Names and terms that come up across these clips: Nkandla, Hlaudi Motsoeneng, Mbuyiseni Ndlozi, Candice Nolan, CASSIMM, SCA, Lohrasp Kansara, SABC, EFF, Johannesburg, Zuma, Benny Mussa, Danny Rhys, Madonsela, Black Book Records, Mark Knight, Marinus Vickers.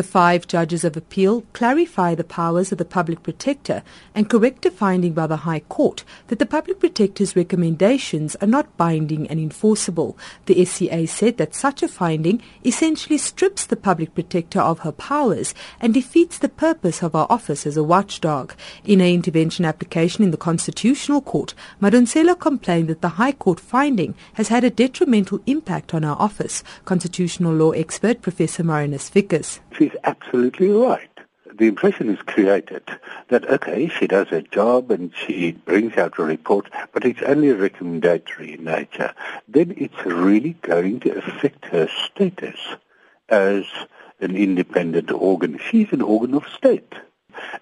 The five judges of appeal clarify the powers of the public protector and correct a finding by the High Court that the public protector's recommendations are not binding and enforceable. The SCA said that such a finding essentially strips the public protector of her powers and defeats the purpose of her office as a watchdog. In an intervention application in the Constitutional Court, Madonsela complained that the High Court finding has had a detrimental impact on her office. Constitutional law expert Professor Marinus Vickers. She's absolutely right. The impression is created that, okay, she does her job and she brings out a report, but it's only recommendatory in nature. Then it's really going to affect her status as an independent organ. She's an organ of state.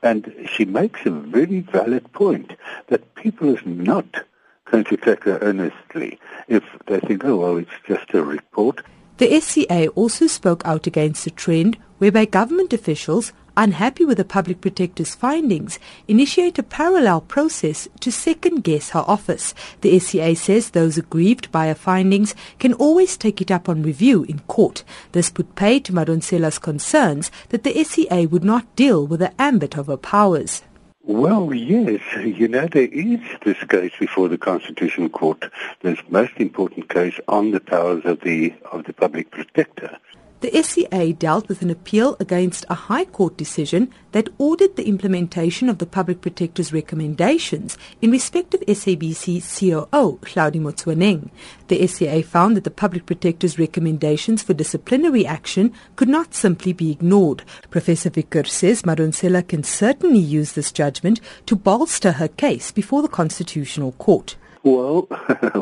And she makes a very valid point that people are not going to take her earnestly if they think, oh, well, it's just a report. The SCA also spoke out against a trend whereby government officials, unhappy with the public protector's findings, initiate a parallel process to second-guess her office. The SCA says those aggrieved by her findings can always take it up on review in court. This put pay to Madonsela's concerns that the SCA would not deal with the ambit of her powers. Well, yes, there is this case before the Constitutional Court, this most important case on the powers of the public protector. The SCA dealt with an appeal against a High Court decision that ordered the implementation of the public protector's recommendations in respect of SABC COO Hlaudi Motsoeneng. The SCA found that the public protector's recommendations for disciplinary action could not simply be ignored. Professor Vickers says Madonsela can certainly use this judgment to bolster her case before the Constitutional Court. Well,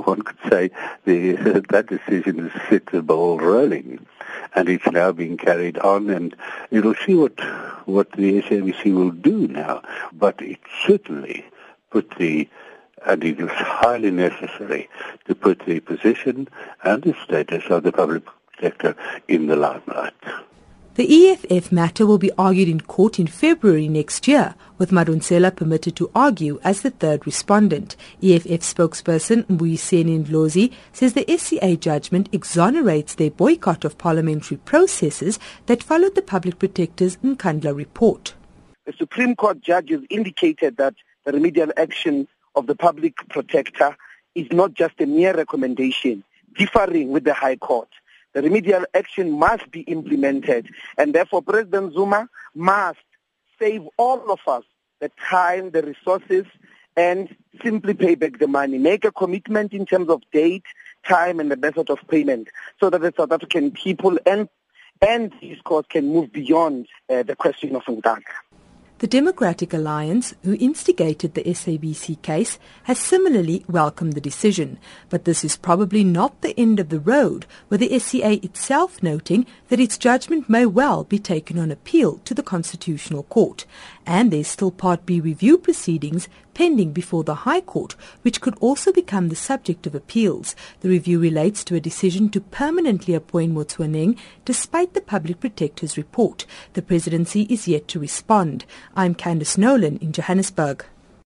one could say that decision has set the ball rolling, and it's now being carried on, and it'll see what the SABC will do now. But it certainly and it is highly necessary to put the position and the status of the public sector in the limelight. The EFF matter will be argued in court in February next year, with Madonsela permitted to argue as the third respondent. EFF spokesperson Mbuyiseni Ndlozi says the SCA judgment exonerates their boycott of parliamentary processes that followed the public protector's Nkandla report. The Supreme Court judges indicated that the remedial action of the public protector is not just a mere recommendation, differing with the High Court. The remedial action must be implemented, and therefore President Zuma must save all of us the time, the resources, and simply pay back the money. Make a commitment in terms of date, time, and the method of payment, so that the South African people and his court can move beyond the question of Nkandla. The Democratic Alliance, who instigated the SABC case, has similarly welcomed the decision. But this is probably not the end of the road, with the SCA itself noting that its judgment may well be taken on appeal to the Constitutional Court. And there's still Part B review proceedings pending before the High Court, which could also become the subject of appeals. The review relates to a decision to permanently appoint Motsoeneng despite the public protector's report. The presidency is yet to respond. I'm Candice Nolan in Johannesburg.